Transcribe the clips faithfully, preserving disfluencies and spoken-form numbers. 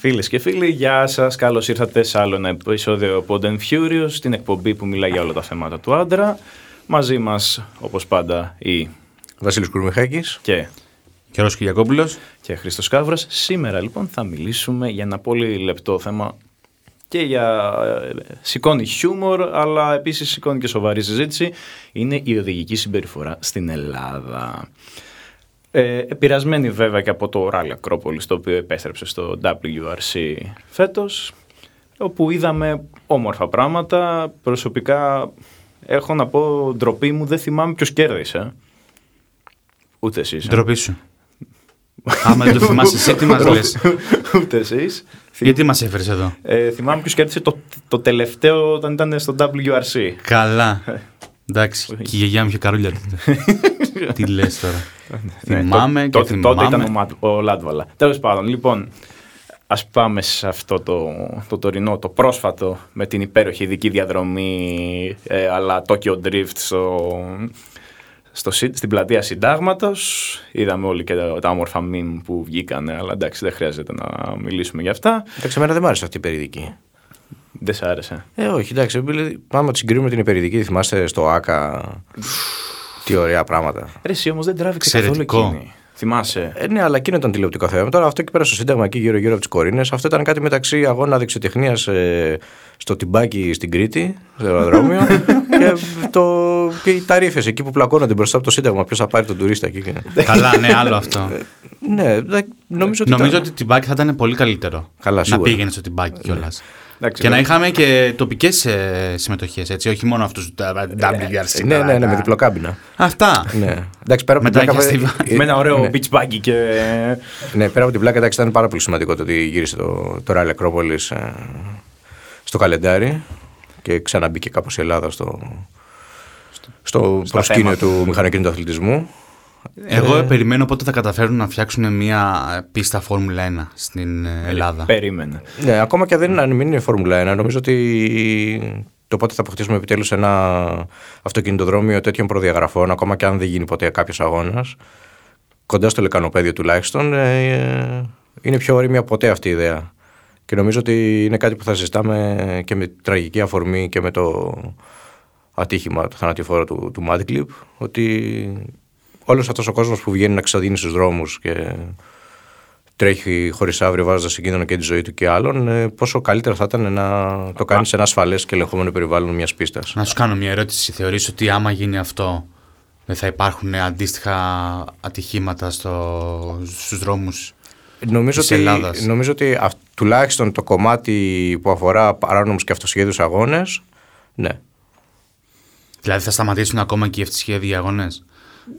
Φίλες και φίλοι, γεια σας. Καλώς ήρθατε σε άλλο ένα επεισόδιο Pond and Furious, την εκπομπή που μιλάει για όλα τα θέματα του άντρα. Μαζί μας, όπως πάντα, η Βασίλης Κουρμηχάκης και... και Ρώσκη Ιακόπουλος και Χρήστος Κάβρας. Σήμερα λοιπόν θα μιλήσουμε για ένα πολύ λεπτό θέμα και για... σηκώνει χιούμορ, αλλά επίσης σηκώνει και σοβαρή συζήτηση. Είναι η οδηγική συμπεριφορά στην Ελλάδα. Ε, επηρεασμένη βέβαια και από το Ράλι Ακρόπολης, το οποίο επέστρεψε στο ντάμπλιου αρ σι φέτος, όπου είδαμε όμορφα πράγματα. Προσωπικά έχω να πω, ντροπή μου, δεν θυμάμαι ποιος κέρδισε. Ούτε εσείς. Ντροπή σου. Άμα δεν το θυμάσαι εσύ, τι μας λες. Ούτε εσείς. Γιατί μας έφερες εδώ. Ε, θυμάμαι ποιος κέρδισε το, το τελευταίο, όταν ήταν στο ντάμπλιου αρ σι. Καλά. Εντάξει, και η γιαγιά μου είχε καρούλια τότε. Τι λες τώρα. Θυμάμαι και θυμάμαι. Τότε ήταν ο Λάτβαλα. Τέλος πάντων, λοιπόν, ας πάμε σε αυτό το τωρινό, το πρόσφατο, με την υπέροχη ειδική διαδρομή αλλά Tokyo Drift στην πλατεία Συντάγματος. Είδαμε όλοι και τα όμορφα meme που βγήκανε, αλλά εντάξει, δεν χρειάζεται να μιλήσουμε για αυτά. Εντάξει, εμένα δεν μ' άρεσε αυτή η περιοδική. Δεν σ' άρεσε. Ε, όχι, εντάξει. Πάμε να τη συγκρίνουμε την υπερηδική. Θυμάστε στο ΑΚΑ. Τι ωραία πράγματα. Ρε, εσύ όμως δεν τράβηξε καθόλου εκείνη. Θυμάσαι. Ε, ναι, αλλά εκείνο ήταν τηλεοπτικό θέμα. Τώρα αυτό εκεί πέρα στο Σύνταγμα, εκεί γύρω-γύρω από τις Κορίνες. Αυτό ήταν κάτι μεταξύ αγώνα δεξιοτεχνίας ε, στο Τιμπάκι στην Κρήτη, στο αεροδρόμιο. και, το, και οι ταρίφες εκεί που πλακώνονται μπροστά από το Σύνταγμα. Ποιος θα πάρει τον τουρίστα εκεί. Καλά, ναι, άλλο αυτό. Ναι, νομίζω ότι. Νομίζω ότι Τιμπάκι θα ήταν πολύ καλύτερο. Καλά, να πήγαινε στο Τιμπάκι κιόλας. Και να είχαμε και τοπικές ε, συμμετοχές, έτσι, όχι μόνο αυτούς του ντάμπλιου αρ σι. Ναι, ναι, ναι, με διπλοκάμπινα. Αυτά. Ναι. Εντάξει, πέρα από την πλάκα. Με ένα ωραίο beach buggy και. Ναι, πέρα από την πλάκα, εντάξει, ήταν πάρα πολύ σημαντικό το ότι γύρισε το Ράλι Ακρόπολης ε, στο καλεντάρι και ξαναμπήκε κάπως η Ελλάδα στο, στο προσκήνιο του μηχανοκίνητου αθλητισμού. Εγώ ε... περιμένω πότε θα καταφέρουν να φτιάξουν μια πίστα Φόρμουλα ένα στην Ελλάδα. Περίμενα. Ναι, ακόμα και δεν είναι, αν μην είναι Φόρμουλα ένα, νομίζω ότι το πότε θα αποκτήσουμε επιτέλους ένα αυτοκινητοδρόμιο τέτοιων προδιαγραφών, ακόμα και αν δεν γίνει ποτέ κάποιος αγώνας, κοντά στο λεκανοπέδιο τουλάχιστον, ε, είναι πιο όριμη από ποτέ αυτή η ιδέα. Και νομίζω ότι είναι κάτι που θα συζητάμε και με τραγική αφορμή και με το ατύχημα, το θανατηφόρο του, του Mad Clip, ότι... όλος αυτός ο κόσμος που βγαίνει να ξαδίνει στους δρόμους και τρέχει χωρίς αύριο, βάζοντας σε κίνδυνο και τη ζωή του και άλλων, πόσο καλύτερα θα ήταν να το κάνεις σε ένα ασφαλές και ελεγχόμενο περιβάλλον μιας πίστας. Να σου κάνω μια ερώτηση. Θεωρείς ότι άμα γίνει αυτό, δεν θα υπάρχουν αντίστοιχα ατυχήματα στο, στους δρόμους νομίζω της ότι, Ελλάδας? Νομίζω ότι αυ, τουλάχιστον το κομμάτι που αφορά παράνομους και αυτοσχέδιους αγώνες, ναι. Δηλαδή θα σταματήσουν ακόμα και οι αυτοσχέδιοι αγώνες?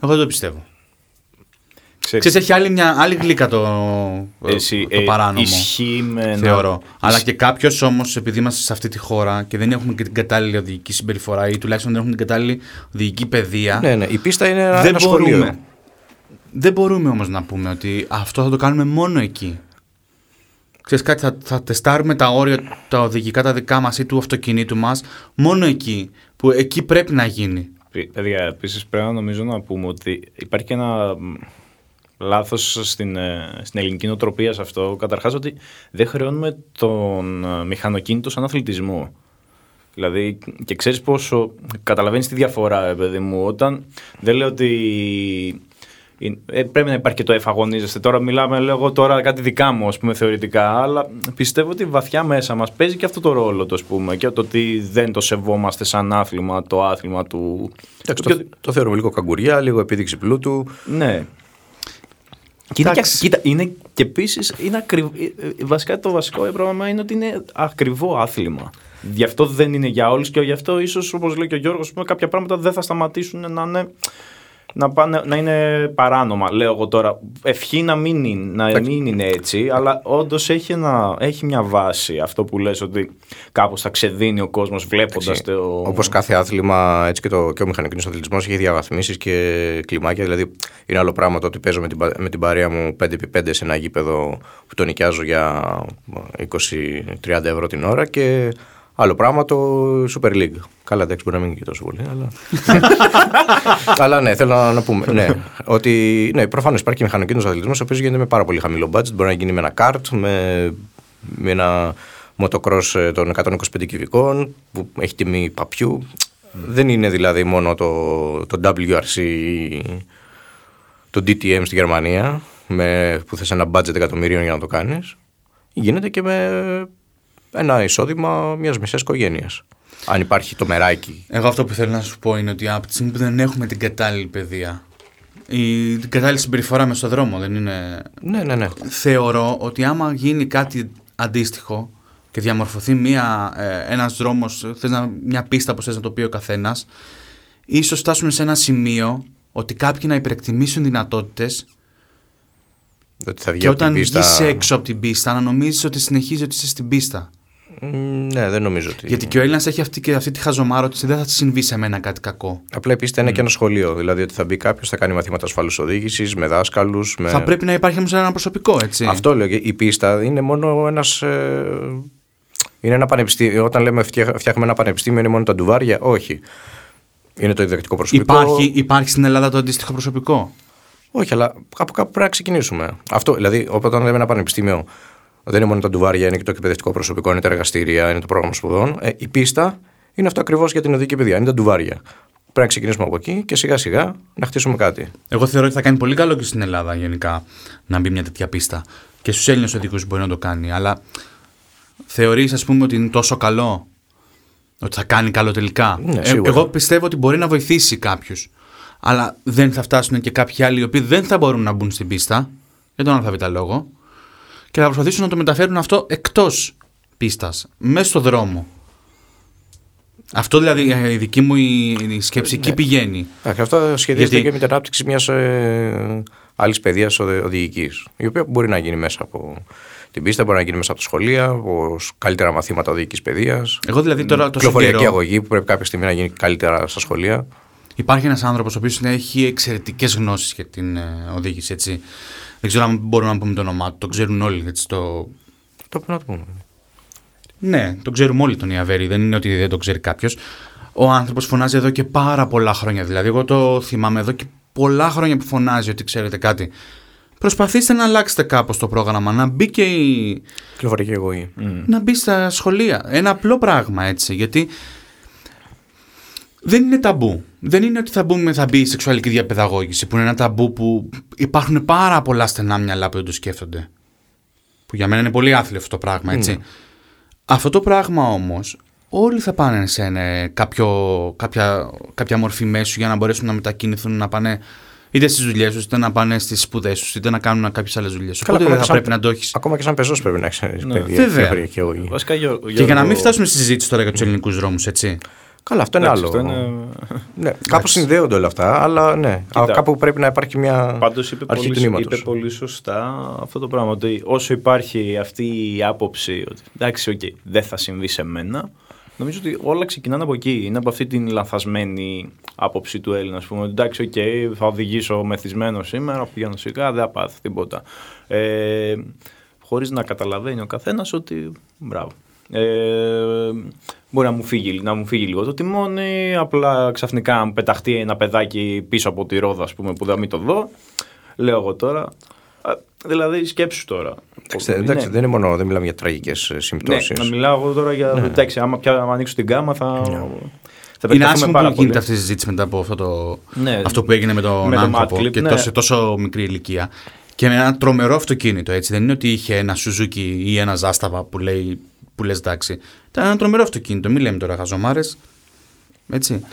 Εγώ δεν το πιστεύω. Ξέρεις, Ξέρεις έχει άλλη, μια, άλλη γλύκα το, εσύ, το ε, παράνομο. Ισχύει με... θεωρώ. Ισχύ... Αλλά και κάποιος όμως, επειδή είμαστε σε αυτή τη χώρα και δεν έχουμε και την κατάλληλη οδηγική συμπεριφορά ή τουλάχιστον δεν έχουμε την κατάλληλη οδηγική παιδεία. Ναι, ναι, η πίστα είναι ένα, ένα σχολείο. Μπορούμε. Δεν μπορούμε όμως να πούμε ότι αυτό θα το κάνουμε μόνο εκεί. Ξέρεις κάτι, θα, θα τεστάρουμε τα όρια, τα οδηγικά, τα δικά μας ή του αυτοκινήτου μας μόνο εκεί, που εκεί πρέπει να γίνει. Παιδιά, επίσης πρέπει να νομίζω να πούμε ότι υπάρχει και ένα λάθος στην, στην ελληνική νοοτροπία σε αυτό. Καταρχάς ότι δεν χρεώνουμε τον μηχανοκίνητο σαν αθλητισμό. Δηλαδή, και ξέρεις πόσο καταλαβαίνεις τη διαφορά, παιδί μου, όταν δεν λέω ότι ε, πρέπει να υπάρχει και το εφαγωνίζεστε. Τώρα μιλάμε, λέω εγώ τώρα κάτι δικά μου, ας πούμε, θεωρητικά, αλλά πιστεύω ότι βαθιά μέσα μας παίζει και αυτό το ρόλο, το, ας πούμε, και το ότι δεν το σεβόμαστε σαν άθλημα, το άθλημα του... Εντάξει, το, το, το θεωρούμε λίγο καγκουριά, λίγο επίδειξη πλούτου. Ναι. Κοίτα, κοίτα, είναι και επίσης, είναι ακριβ, βασικά το βασικό πρόβλημα είναι ότι είναι ακριβό άθλημα. Γι' αυτό δεν είναι για όλους και γι' αυτό ίσως, όπως λέει και ο Γιώργος, πούμε, κάποια πράγματα δεν θα σταματήσουν να είναι... Να, πάνε, να είναι παράνομα, λέω εγώ τώρα. Ευχή να μην είναι, να μην είναι έτσι, αλλά όντως έχει, ένα, έχει μια βάση αυτό που λες, ότι κάπως θα ξεδίνει ο κόσμος βλέποντας το... Όπως κάθε άθλημα, έτσι και, το, και ο μηχανικός αθλητισμός έχει διαβαθμίσεις και κλιμάκια. Δηλαδή, είναι άλλο πράγμα το ότι παίζω με την, με την παρέα μου πέντε επί πέντε σε ένα γήπεδο που το νοικιάζω για είκοσι με τριάντα ευρώ την ώρα και... άλλο πράγμα το Super League. Καλά, εντάξει, μπορεί να μην είναι και τόσο πολύ, αλλά. Καλά, ναι, θέλω να, να πούμε. Ναι, ότι ναι, προφανώς υπάρχει και μηχανοκίνητος αθλητισμός, ο οποίος γίνεται με πάρα πολύ χαμηλό budget. Μπορεί να γίνει με ένα kart, με με ένα μοτοκρός των εκατόν είκοσι πέντε κυβικών που έχει τιμή παπιού. Mm. Δεν είναι δηλαδή μόνο το, το ντάμπλιου αρ σι, το ντι τι εμ στη Γερμανία με, που θες ένα budget εκατομμυρίων για να το κάνεις. Γίνεται και με ένα εισόδημα μιας μισές οικογένειας. Αν υπάρχει το μεράκι. Εγώ αυτό που θέλω να σου πω είναι ότι από τη στιγμή που δεν έχουμε την κατάλληλη παιδεία, η κατάλληλη συμπεριφορά μες στον δρόμο, δεν είναι. Ναι, ναι, ναι. Θεωρώ ότι άμα γίνει κάτι αντίστοιχο και διαμορφωθεί μια, ένας δρόμος, θες να, μια πίστα που θες να το πει ο καθένας, ίσως φτάσουμε σε ένα σημείο ότι κάποιοι να υπερεκτιμήσουν δυνατότητες. Ότι θα βγει και από όταν πίστα... βγεις έξω από την πίστα, να νομίζεις ότι συνεχίζει ότι είσαι στην πίστα. Ναι, δεν νομίζω ότι. Γιατί και ο Έλληνας έχει αυτή, και αυτή τη χαζομάρα ότι δεν θα συμβεί σε μένα κάτι κακό. Απλά η πίστα είναι mm. και ένα σχολείο. Δηλαδή ότι θα μπει κάποιος, θα κάνει μαθήματα ασφαλούς οδήγησης, με δάσκαλους. Με... Θα πρέπει να υπάρχει όμως ένα προσωπικό, έτσι. Αυτό λέω. Η πίστα είναι μόνο ένας. Ε... Είναι ένα πανεπιστήμιο. Όταν λέμε φτιάχνουμε ένα πανεπιστήμιο, είναι μόνο τα ντουβάρια. Όχι. Είναι το διδακτικό προσωπικό. Υπάρχει, υπάρχει στην Ελλάδα το αντίστοιχο προσωπικό. Όχι, αλλά κάπου κάπου πρέπει να ξεκινήσουμε. Αυτό, δηλαδή, όταν λέμε ένα πανεπιστήμιο, δεν είναι μόνο τα ντουβάρια, είναι και το εκπαιδευτικό προσωπικό, είναι τα εργαστήρια, είναι το πρόγραμμα σπουδών. Ε, η πίστα είναι αυτό ακριβώς για την οδική παιδεία. Είναι τα ντουβάρια. Πρέπει να ξεκινήσουμε από εκεί και σιγά σιγά να χτίσουμε κάτι. Εγώ θεωρώ ότι θα κάνει πολύ καλό και στην Ελλάδα γενικά να μπει μια τέτοια πίστα. Και στους Έλληνες οδηγούς μπορεί να το κάνει. Αλλά θεωρείς, ας πούμε, ότι είναι τόσο καλό, ότι θα κάνει καλό τελικά. Ναι, ε, εγώ πιστεύω ότι μπορεί να βοηθήσει κάποιους. Αλλά δεν θα φτάσουν και κάποιοι άλλοι οι οποίοι δεν θα μπορούν να μπουν στην πίστα, για τον αλφαβήτα λόγο, και θα προσπαθήσουν να το μεταφέρουν αυτό εκτός πίστας, μέσα στο δρόμο. Αυτό δηλαδή η δική μου η, η σκέψη εκεί ναι. πηγαίνει. Αυτό σχετίζεται Γιατί... και με την ανάπτυξη μιας ε, άλλης παιδείας οδηγικής, η οποία μπορεί να γίνει μέσα από την πίστα, μπορεί να γίνει μέσα από τα σχολεία, από καλύτερα μαθήματα οδηγικής παιδείας. Εγώ δηλαδή τώρα το κυκλοφοριακή συγκερό... αγωγή που πρέπει κάποια στιγμή να γίνει καλύτερα στα σχολεία. Υπάρχει ένας άνθρωπος ο οποίος έχει εξαιρετικές γνώσεις για την ε, οδήγηση, έτσι. Δεν ξέρω αν μπορούμε να πούμε το όνομά του, το ξέρουν όλοι, έτσι. Το, το πρέπει να το πούμε. Ναι, το ξέρουμε όλοι τον Ιαβέρη, δεν είναι ότι δεν το ξέρει κάποιος. Ο άνθρωπος φωνάζει εδώ και πάρα πολλά χρόνια, δηλαδή. Εγώ το θυμάμαι εδώ και πολλά χρόνια που φωνάζει ότι ξέρετε κάτι. Προσπαθήστε να αλλάξετε κάπως το πρόγραμμα, να μπει και η. Κυκλοφορική αγωγή. Mm. Να μπει στα σχολεία. Ένα απλό πράγμα, έτσι. Γιατί. Δεν είναι ταμπού. Δεν είναι ότι θα, μπούμε, θα μπει η σεξουαλική διαπαιδαγώγηση, που είναι ένα ταμπού που υπάρχουν πάρα πολλά στενά μυαλά που δεν το σκέφτονται. Που για μένα είναι πολύ άθλιο αυτό το πράγμα, έτσι. Mm. Αυτό το πράγμα όμως, όλοι θα πάνε σε ναι, κάποιο, κάποια, κάποια μορφή μέσου για να μπορέσουν να μετακινηθούν, να πάνε είτε στις δουλειές τους, είτε να πάνε στις σπουδές τους, είτε να κάνουν κάποιες άλλες δουλειές. Οπότε δεν θα σαν, πρέπει να το έχεις. Ακόμα και σαν πεζός πρέπει να έχεις. Ναι. Βέβαια. Και, Βασικά, για, για και για να μην φτάσουμε στη συζήτηση τώρα για τους ελληνικούς δρόμους, έτσι. Καλά, αυτό είναι Λάξε, άλλο. Αυτό είναι... Ναι, κάπως συνδέονται όλα αυτά, αλλά ναι, Κοίτα, κάπου πρέπει να υπάρχει μια πάντως είπε αρχή πολύ, τμήματος. Είπε πολύ σωστά αυτό το πράγμα, ότι όσο υπάρχει αυτή η άποψη ότι εντάξει, okay, δεν θα συμβεί σε μένα, νομίζω ότι όλα ξεκινάνε από εκεί. Είναι από αυτή την λανθασμένη άποψη του Έλληνα, ας πούμε, ότι εντάξει, okay, θα οδηγήσω μεθυσμένο σήμερα, πηγαίνω σιγά, δεν θα πάθω τίποτα. Ε, χωρίς να καταλαβαίνει ο καθένας ότι μπράβο. Ε, μπορεί να μου, φύγει, να μου φύγει λίγο το τιμόνι, απλά ξαφνικά μου πεταχτεί ένα παιδάκι πίσω από τη ρόδα, ας πούμε, που δεν μην το δω. Λέω εγώ τώρα. Α, δηλαδή, σκέψου τώρα. Εντάξει, είναι. Εντάξει, δεν είναι μόνο, δεν μιλάμε για τραγικές συμπτώσεις. Ναι, να μιλάω εγώ τώρα για. Ναι. Εντάξει, άμα πια άμα ανοίξω την κάμα θα. Ναι. Είναι άσχημο που γίνεται αυτή η συζήτηση μετά από αυτό, το, ναι, αυτό που έγινε με τον με άνθρωπο το Mad Clip, και ναι. τόσο, τόσο μικρή ηλικία. Και με ένα τρομερό αυτοκίνητο, έτσι. Δεν είναι ότι είχε ένα Σουζούκι ή ένα Ζάσταβα που λέει. Που λες εντάξει. Ήταν ένα τρομερό αυτοκίνητο, μην λέμε τώρα χαζομάρες. Έτσι.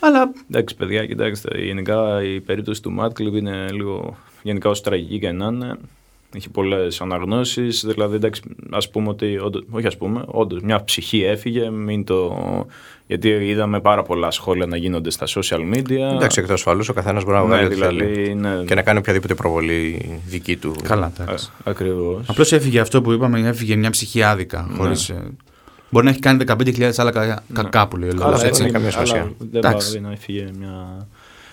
Αλλά. Εντάξει, παιδιά, κοιτάξτε. Γενικά η περίπτωση του Mad Clip είναι λίγο. Γενικά όσο τραγική και να είναι. Έχει πολλές αναγνώσεις. Δηλαδή, εντάξει, ας πούμε ότι. Όντως, όχι, ας πούμε, όντως μια ψυχή έφυγε. Μην το... Γιατί είδαμε πάρα πολλά σχόλια να γίνονται στα social media. Εντάξει, εκτός ασφαλούς ο καθένας μπορεί να βγάλει ό,τι θέλει. Και να κάνει οποιαδήποτε προβολή δική του. Καλά, εντάξει. Ακριβώς. Απλώς έφυγε αυτό που είπαμε, έφυγε μια ψυχή άδικα. Χωρίς... Ναι. Μπορεί να έχει κάνει δεκαπέντε χιλιάδες άλλα κακά κα... που λέει ο λόγος. Δεν έχει καμία σημασία. Δεν πάει να έφυγε μια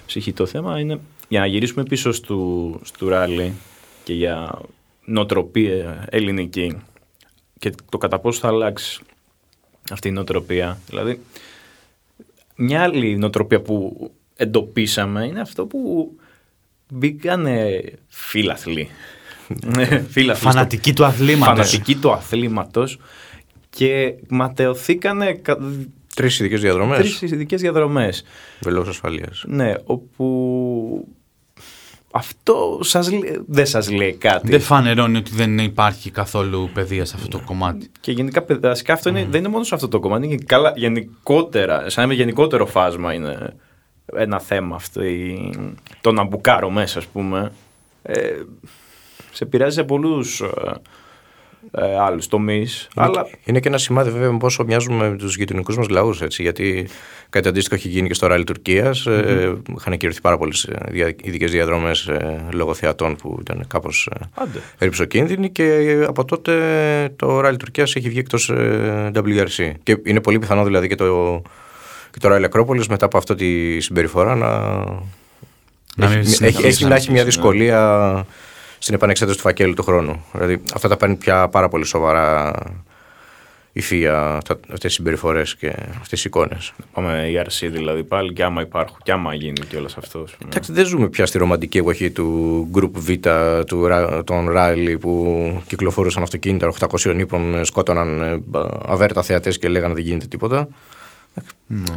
ψυχή. Το θέμα είναι για να γυρίσουμε πίσω στο, στο ράλι και για νοοτροπία ελληνική και το κατά πόσο θα αλλάξει αυτή η νοοτροπία. Δηλαδή, μια άλλη νοοτροπία που εντοπίσαμε είναι αυτό που μπήκανε φίλαθλοι Φανατική του αθλήματος. Φανατική του αθλήματος. Και ματαιωθήκανε τρεις ειδικές διαδρομές. Τρεις ειδικές διαδρομές. Βελόγους ασφαλείας. Ναι, όπου... Αυτό σας... δεν σας λέει κάτι. Δεν φανερώνει ότι δεν υπάρχει καθόλου παιδεία σε αυτό το κομμάτι. Και γενικά παιδασικά αυτό είναι, mm. δεν είναι μόνο σε αυτό το κομμάτι. Είναι καλά, γενικότερα, σαν με γενικότερο φάσμα είναι ένα θέμα αυτό. Το να μπουκάρω μέσα, ας πούμε. Ε, σε πειράζει σε πολλούς ε, άλλους τομείς. Είναι, αλλά... είναι και ένα σημάδι βέβαια με πόσο μοιάζουμε με τους γειτονικούς μας λαούς. Έτσι, γιατί κάτι αντίστοιχο έχει γίνει και στο Ράλι Τουρκίας. Mm-hmm. Ε, είχαν κυρωθεί πάρα πολλές ειδικές διαδρομές ε, λόγω θεατών που ήταν κάπως ε, ρυψοκίνδυνοι. Και από τότε το Ράλι Τουρκίας έχει βγει εκτός ε, ντάμπλιου αρ σι. Και είναι πολύ πιθανό δηλαδή και το, και το Ράλι Ακρόπολης μετά από αυτή τη συμπεριφορά να. Να έχει, έχει, έχει, έχει να έχει μια δυσκολία ναι. στην επανεξέταση του φακέλου του χρόνου. Δηλαδή αυτά τα παίρνει πια πάρα πολύ σοβαρά η ΦΙΑ, αυτές οι συμπεριφορές και αυτές οι εικόνες. Πάμε ι αρ σι δηλαδή πάλι και άμα υπάρχουν και άμα γίνει και όλος αυτός. Εντάξει, δεν ζούμε πια στη ρομαντική εποχή του Group Vita, του, των Ράλι που κυκλοφορούσαν αυτοκίνητα οκτακόσιων ύπων, σκότωναν αβέρτα θεατές και λέγανε δεν γίνεται τίποτα.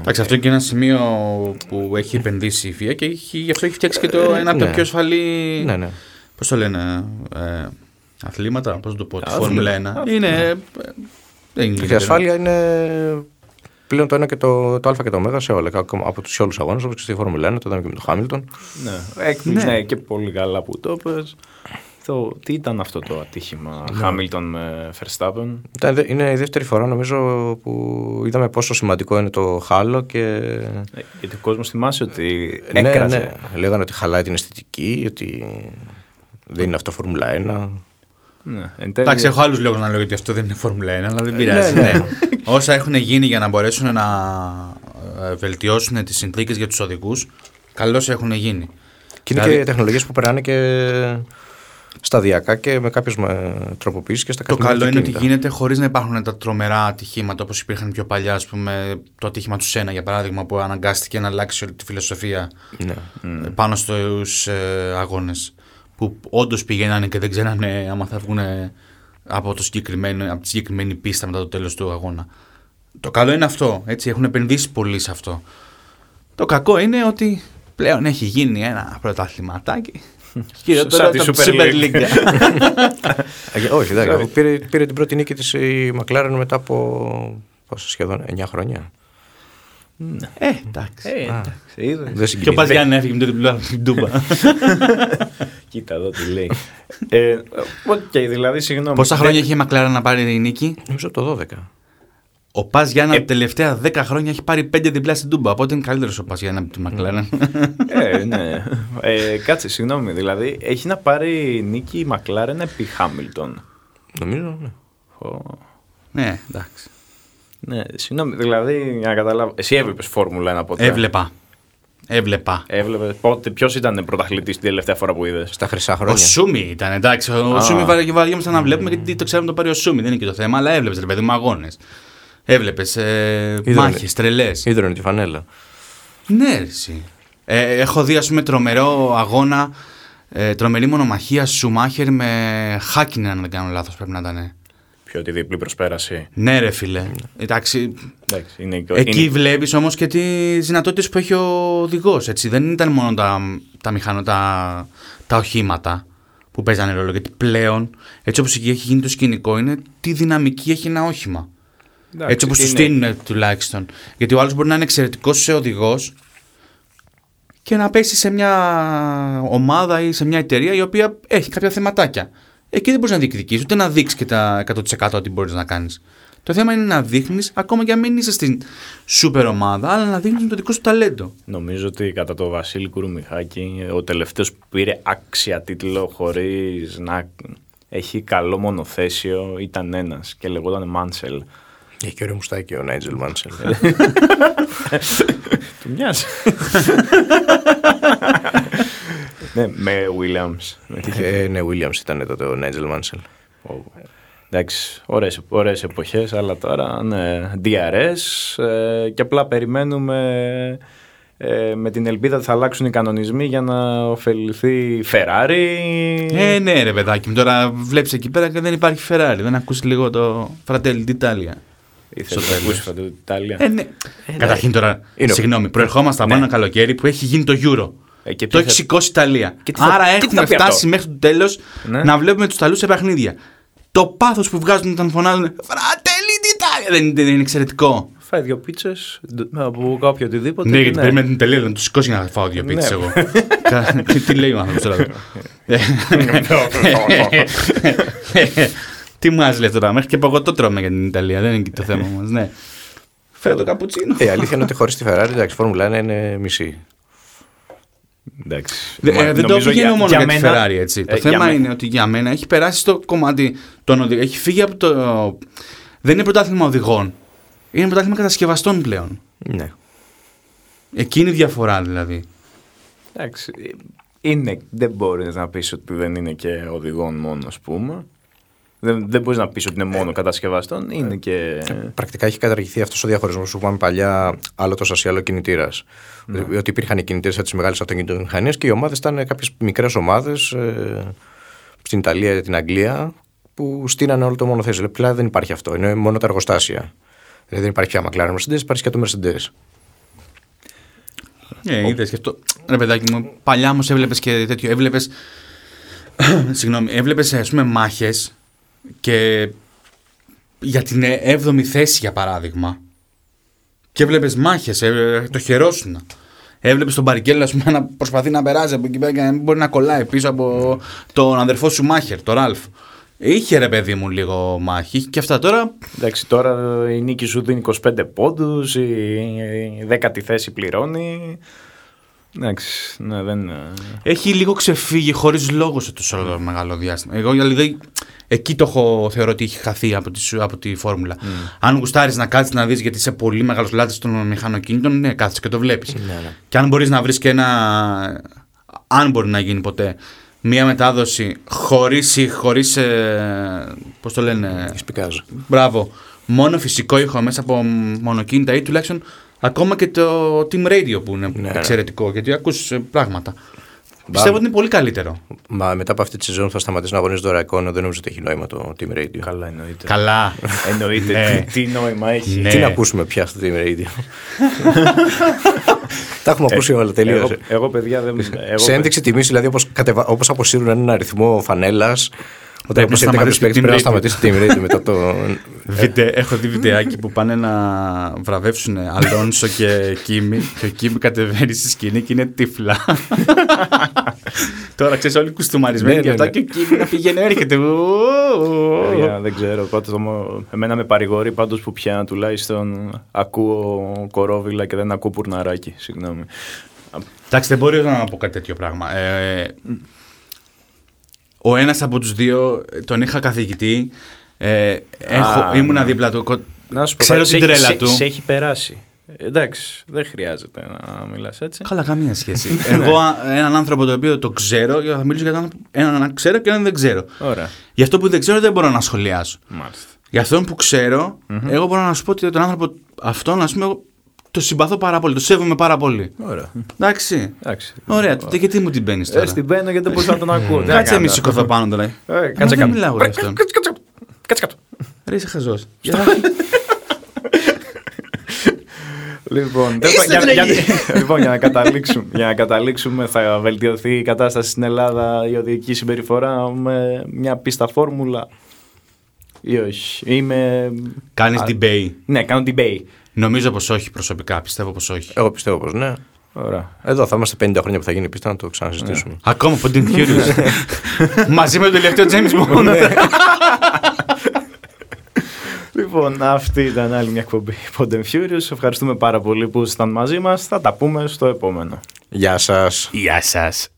Εντάξει, αυτό είναι και ένα σημείο που έχει επενδύσει η ΦΙΑ και έχει, γι' αυτό έχει φτιάξει και το ένα ναι. από τα πιο ασφαλή. Ναι, ναι. Πώς το λένε, ε, αθλήματα, πώς το πω, τη Φόρμουλα ένα. Είναι. Η ασφάλεια είναι πλέον το ένα και το, το Α και το Ω σε όλα. Από τους όλους αγώνες, όπως και στη Φόρμουλα ένα, το είδαμε και με το Hamilton. Ναι, Εκ, ναι. ναι και πολύ καλά που το πες. Το, τι ήταν αυτό το ατύχημα Hamilton με Verstappen? Είναι η δεύτερη φορά νομίζω που είδαμε πόσο σημαντικό είναι το χάλο και... Ε, γιατί ο κόσμος θυμάσαι ότι έκραζε. Ναι, ναι. Λέγανε ότι χαλάει την αισθητική, ότι δεν είναι αυτό Φόρμουλα ένα. Εντάξει, έχω άλλους λόγους να λέω ότι αυτό δεν είναι Φόρμουλα ένα, αλλά δεν πειράζει. Ναι, ναι. Όσα έχουν γίνει για να μπορέσουν να βελτιώσουν τις συνθήκες για τους οδηγούς, καλώς έχουν γίνει. Και είναι δηλαδή... και τεχνολογίες που περνάνε και... σταδιακά και με κάποιες τροποποιήσεις και στα καθημερινά. Το καλό είναι ότι γίνεται χωρίς να υπάρχουν τα τρομερά ατυχήματα όπως υπήρχαν πιο παλιά. Ας πούμε, το ατύχημα του Σένα για παράδειγμα που αναγκάστηκε να αλλάξει όλη τη φιλοσοφία ναι. πάνω στους ε, αγώνες. Που όντως πηγαίνανε και δεν ξέρανε άμα θα βγουν από, το συγκεκριμένο, από τη συγκεκριμένη πίστα μετά το τέλος του αγώνα. Το καλό είναι αυτό. Έτσι, έχουν επενδύσει πολύ σε αυτό. Το κακό είναι ότι πλέον έχει γίνει ένα πρωταθληματάκι. Σαν τη Super League. Όχι, πήρε την πρώτη νίκη της η McLaren μετά από σχεδόν εννιά χρόνια. Ε, εντάξει. Και ο Πατζιάν έφυγε με το διπλό από την Ντούμπα. Κοίτα εδώ τι λέει. Πόσα χρόνια έχει η McLaren να πάρει η νίκη? Νομίζω το δώδεκα. Ο Πατζιάν από τα τελευταία δέκα χρόνια έχει πάρει πέντε διπλά στην Ντούμπα. Οπότε είναι καλύτερος ο Πατζιάν από τη Μακλάρεν. Ε, ναι. Ε, κάτσε, συγγνώμη. Δηλαδή, έχει να πάρει νίκη η Μακλάρεν επί Χάμιλτον. Νομίζω, ναι. Oh. Ναι, εντάξει. Ναι, συγγνώμη. Δηλαδή, για να καταλάβω. Εσύ έβλεπες Φόρμουλα ένα ποτέ? Έβλεπα. Έβλεπα. Έβλεπε. Πότε, ποιος ήταν πρωταθλητής την τελευταία φορά που είδες? Στα χρυσά χρόνια. Ο Σούμι ήταν, εντάξει. Ο oh. Σούμι βαριόμασταν να βλέπουμε γιατί το ξέρουμε το πάρει ο Σούμι. Δεν είναι και το θέμα, αλλά έβλεπες ρε παιδί μου αγώνες. Έβλεπες ε, μάχες, τρελές. Ίδρωνε τη φανέλα. Ναι, εσύ. Ε, έχω δει, ας πούμε, τρομερό αγώνα, ε, τρομερή μονομαχία Schumacher με Häkkinen, αν δεν κάνω λάθος, πρέπει να ήταν. Πιο τη διπλή προσπέραση. Ναι, ρε φίλε. Mm. Εντάξει. Εντάξει είναι, εκεί είναι... βλέπεις όμως και τις δυνατότητες που έχει ο οδηγός. Έτσι. Δεν ήταν μόνο τα, τα μηχανό, τα, τα οχήματα που παίζανε ρόλο. Γιατί πλέον, έτσι όπως έχει γίνει το σκηνικό, είναι τι δυναμική έχει ένα όχημα. Εντάξει, έτσι όπως τους στείλουν τουλάχιστον. Γιατί ο άλλος μπορεί να είναι εξαιρετικός οδηγός και να πέσει σε μια ομάδα ή σε μια εταιρεία η οποία έχει κάποια θεματάκια. Εκεί δεν μπορείς να διεκδικήσεις, ούτε να δείξεις και τα εκατό τοις εκατό ότι μπορείς να κάνεις. Το θέμα είναι να δείχνεις, ακόμα και αν μην είσαι στην σούπερ ομάδα, αλλά να δείχνεις το δικό σου ταλέντο. Νομίζω ότι κατά το Βασίλη Κουρμηχάκη, ο τελευταίος που πήρε άξια τίτλο χωρίς να έχει καλό μονοθέσιο ήταν ένας και λεγόταν Mansell. Έχει και ωραίο μουστάκι ο Nigel Mansell. Του μοιάζει. Ναι, με Williams. Ναι, Williams ήταν τότε ο Nigel Mansell. Εντάξει, ωραίες εποχές, αλλά τώρα ναι, ντι αρ ες και απλά περιμένουμε Ε, με την ελπίδα ότι θα αλλάξουν οι κανονισμοί για να ωφεληθεί Ferrari. Ε, ναι, ρε παιδάκι μου, τώρα βλέπεις εκεί πέρα και δεν υπάρχει Ferrari. Δεν ακούσει λίγο το Fratelli d'Italia? Ήθελα να ακούσει Fratelli d'Italia. Ε, ναι. ε, Καταρχήν τώρα, είναι... συγγνώμη, προερχόμαστε από ναι. ένα καλοκαίρι που έχει γίνει το Euro. Ε, το θα... έχει σηκώσει η Ιταλία. Θα... Άρα έχουμε φτάσει μέχρι το τέλος ναι. να βλέπουμε τους Ιταλούς σε παιχνίδια. Το πάθος που βγάζουν όταν φωνάζουν Fratelli d'Italia δεν, δεν είναι εξαιρετικό? Φάει δύο πίτσες από κάποιο οτιδήποτε. Ναι, γιατί ναι. περίμενε την Ιταλία να του σηκώσει για να φάω δύο πίτσες εγώ. Τι λέει ο άνθρωπος τώρα? Τι μας λέει τώρα? Μέχρι και εγώ το τρώμε για την Ιταλία. Δεν είναι και το θέμα μας. Ναι. Φέρε το καπουτσίνο. Η αλήθεια είναι ότι χωρίς τη Ferrari, εντάξει, Φόρμουλα ένα είναι μισή. Δεν το πηγαίνω μόνο για τη Ferrari, έτσι. Το θέμα είναι ότι για μένα έχει περάσει στο κομμάτι των οδηγών. Έχει φύγει από το. Δεν είναι πρωτάθλημα οδηγών. Είναι πρωτάθλημα κατασκευαστών πλέον. Ναι. Εκείνη η διαφορά δηλαδή. Εντάξει. Είναι, δεν μπορείς να πεις ότι δεν είναι και οδηγών μόνο, ας πούμε. Δεν, δεν μπορείς να πεις ότι είναι μόνο ε, κατασκευαστών. Είναι ε, και... Πρακτικά έχει καταργηθεί αυτός ο διαχωρισμός που πάμε παλιά, άλλο το σασί, άλλο κινητήρας. Ναι. Ότι υπήρχαν οι κινητήρες από τις μεγάλες αυτοκινητομηχανίες και οι ομάδες ήταν κάποιες μικρές ομάδες ε, στην Ιταλία, την Αγγλία, που στείνανε όλο το μονοθέσιο. Πλά δεν υπάρχει αυτό. Είναι μόνο τα εργοστάσια. Δηλαδή δεν υπάρχει πια McLaren Mercedes, υπάρχει και το Mercedes. Ναι, yeah, είδες και αυτό. Ρε παιδάκι μου, παλιά όμως έβλεπες και τέτοιο. Έβλεπες, συγγνώμη, έβλεπες ας πούμε μάχες και για την έβδομη θέση για παράδειγμα. Και έβλεπες μάχες, το χαιρόσουνα. Έβλεπες τον Μπαρικέλο ας πούμε να προσπαθεί να περάσει από εκεί πέρα και να μην μπορεί να κολλάει πίσω από τον αδερφό Schumacher, τον Ραλφ. Είχε ρε παιδί μου λίγο μάχη και αυτά τώρα. Εντάξει, τώρα η νίκη σου δίνει είκοσι πέντε πόντους, η δέκατη θέση πληρώνει. Εντάξει, ναι, δεν... Έχει λίγο ξεφύγει χωρίς λόγο σε τόσο mm. μεγάλο διάστημα. Εγώ δηλαδή, εκεί το έχω, θεωρώ ότι έχει χαθεί από τη, από τη φόρμουλα. Mm. Αν γουστάρεις να κάτσεις να δεις, γιατί είσαι πολύ μεγάλος λάτρης των μηχανοκίνητων, ναι, κάθεσαι και το βλέπεις. Mm, ναι, ναι. Και αν μπορείς να βρεις και ένα. Αν μπορεί να γίνει ποτέ. Μία μετάδοση χωρίς, χωρίς ε, πώς το λένε, σπικάζω. Μπράβο, μόνο φυσικό ήχο μέσα από μονοκίνητα ή τουλάχιστον ακόμα και το team radio που είναι ναι. εξαιρετικό, γιατί ακούς πράγματα. Μπα, πιστεύω ότι είναι πολύ καλύτερο. Μα μετά από αυτή τη σεζόν θα σταματήσει να αγωνίζει δωρεάν, δεν νομίζω ότι έχει νόημα το team radio. Καλά εννοείται. Καλά. εννοείται. Ναι. Τι νόημα έχει. Ναι. Τι να ακούσουμε πια στο team radio. Τα έχουμε ακούσει όλα, τελείωσε. Εγώ, εγώ παιδιά δεν... Εγώ, σε ένδειξη τιμής, δηλαδή όπως, κατεβα... όπως αποσύρουν έναν αριθμό φανέλας, όταν αποσύρεται κάποιος παίκτης πρέπει να σταματήσει τη team radio μετά το... Βίτε, έχω δει βιντεάκι που πάνε να βραβεύσουν Αλόνσο και Κίμι και ο Κίμι κατεβαίνει στη σκηνή και είναι τύφλα. Τώρα ξέρεις όλοι κουστούμαρισμένοι και αυτά και ο Κίμι να πηγαίνει έρχεται. Δεν ξέρω, εμένα με παρηγορεί πάντως που πια τουλάχιστον ακούω κορόβιλα και δεν ακούω πουρναράκι, συγγνώμη. Εντάξει, δεν μπορεί να πω κάτι τέτοιο πράγμα. Ο ένας από τους δύο τον είχα καθηγητή. Ε, έχω, ah, ήμουνα δίπλα του. Να σου πω, ξέρω την τρέλα του. Σε έχει περάσει. Εντάξει, δεν χρειάζεται να μιλάς έτσι. Καλά, καμία σχέση. Εγώ έναν άνθρωπο τον οποίο το ξέρω, θα μιλήσω για έναν, έναν ξέρω και έναν δεν ξέρω. Ωραία. Για αυτό που δεν ξέρω δεν μπορώ να σχολιάσω. Μάλιστα. Για αυτόν που ξέρω, mm-hmm. εγώ μπορώ να σου πω ότι τον άνθρωπο αυτόν, ας πούμε, εγώ το συμπαθώ πάρα πολύ, το σέβομαι πάρα πολύ. Ωραία. Εντάξει. Εντάξει. Ωραία, τότε και τι μου την μπαίνεις τώρα? Ε, την μπαίνω γιατί δεν μπορούσα να τον ακούω. Κάτσε μη σηκωθώ πάνω τώρα. Κάτσε κάτω. Κάτσε κάτω. Ρε είσαι χαζός. Λοιπόν, για να καταλήξουμε, θα βελτιωθεί η κατάσταση στην Ελλάδα, η οδηγική συμπεριφορά με μια πίστα φόρμουλα ή όχι? Είμαι... Κάνεις debate. Ναι, κάνω debate. Νομίζω πως όχι προσωπικά, πιστεύω πως όχι. Εγώ πιστεύω πως ναι. Ωραία. Εδώ θα είμαστε πενήντα χρόνια που θα γίνει πίστα να το ξανασυζητήσουμε. Yeah. Ακόμα Pond and Furious. Μαζί με τον τελευταίο James Bond. Λοιπόν, αυτή ήταν άλλη μια εκπομπή Pond and Furious. Ευχαριστούμε πάρα πολύ που ήσασταν μαζί μας. Θα τα πούμε στο επόμενο. Γεια σας. Γεια σας.